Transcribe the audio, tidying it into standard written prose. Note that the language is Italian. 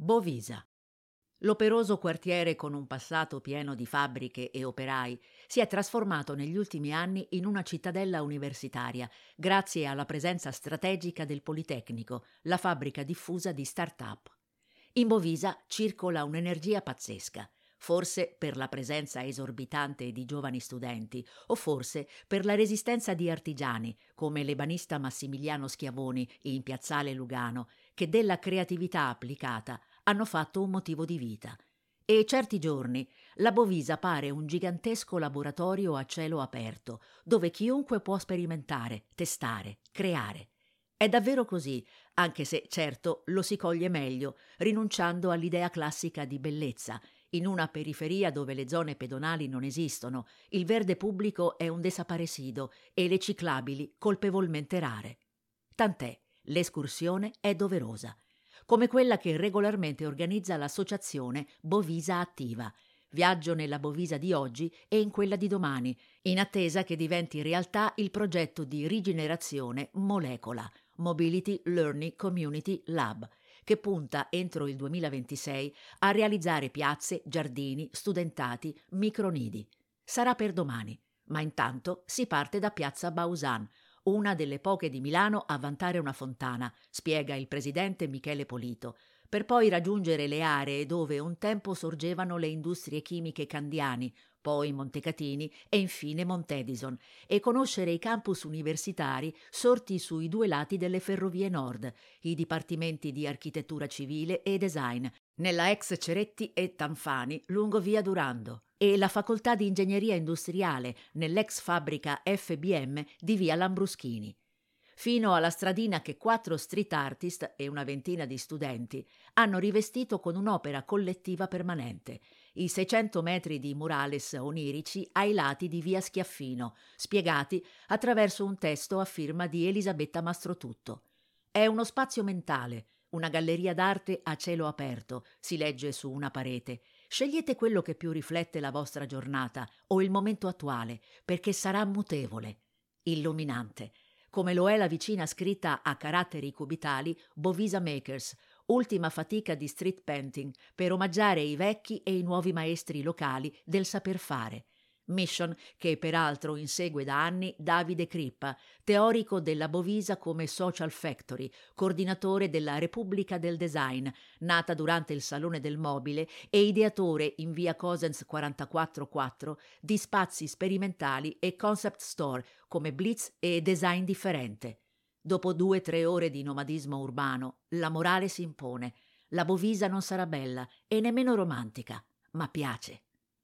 Bovisa. L'operoso quartiere, con un passato pieno di fabbriche e operai, si è trasformato negli ultimi anni in una cittadella universitaria, grazie alla presenza strategica del Politecnico, la fabbrica diffusa di start-up. In Bovisa circola un'energia pazzesca, forse per la presenza esorbitante di giovani studenti, o forse per la resistenza di artigiani, come l'ebanista Massimiliano Schiavoni in piazzale Lugano, che della creatività applicata hanno fatto un motivo di vita. E certi giorni la Bovisa pare un gigantesco laboratorio a cielo aperto, dove chiunque può sperimentare, testare, creare. È davvero così, anche se, certo, lo si coglie meglio, rinunciando all'idea classica di bellezza. In una periferia dove le zone pedonali non esistono, il verde pubblico è un desaparecido e le ciclabili colpevolmente rare. Tant'è, l'escursione è doverosa, come quella che regolarmente organizza l'associazione Bovisa Attiva. Viaggio nella Bovisa di oggi e in quella di domani, in attesa che diventi realtà il progetto di rigenerazione Molecola, Mobility Learning Community Lab, che punta entro il 2026 a realizzare piazze, giardini, studentati, micronidi. Sarà per domani, ma intanto si parte da piazza Bausan, una delle poche di Milano a vantare una fontana, spiega il presidente Michele Polito, per poi raggiungere le aree dove un tempo sorgevano le industrie chimiche Candiani, poi Montecatini e infine Montedison, e conoscere i campus universitari sorti sui due lati delle Ferrovie Nord, i dipartimenti di architettura civile e design, nella ex Ceretti e Tanfani lungo via Durando, e la facoltà di ingegneria industriale nell'ex fabbrica FBM di via Lambruschini, fino alla stradina che 4 street artist e una ventina di studenti hanno rivestito con un'opera collettiva permanente, i 600 metri di murales onirici ai lati di via Schiaffino, spiegati attraverso un testo a firma di Elisabetta Mastrotutto. È uno spazio mentale, una galleria d'arte a cielo aperto, si legge su una parete. Scegliete quello che più riflette la vostra giornata o il momento attuale, perché sarà mutevole, illuminante, come lo è la vicina scritta a caratteri cubitali Bovisa Makers, ultima fatica di street painting per omaggiare i vecchi e i nuovi maestri locali del saper fare. Mission che peraltro insegue da anni Davide Crippa, teorico della Bovisa come Social Factory, coordinatore della Repubblica del Design, nata durante il Salone del Mobile e ideatore in via Cosens 44-4 di spazi sperimentali e concept store come Blitz e Design Differente. Dopo 2-3 ore di nomadismo urbano, la morale si impone. La Bovisa non sarà bella e nemmeno romantica, ma piace.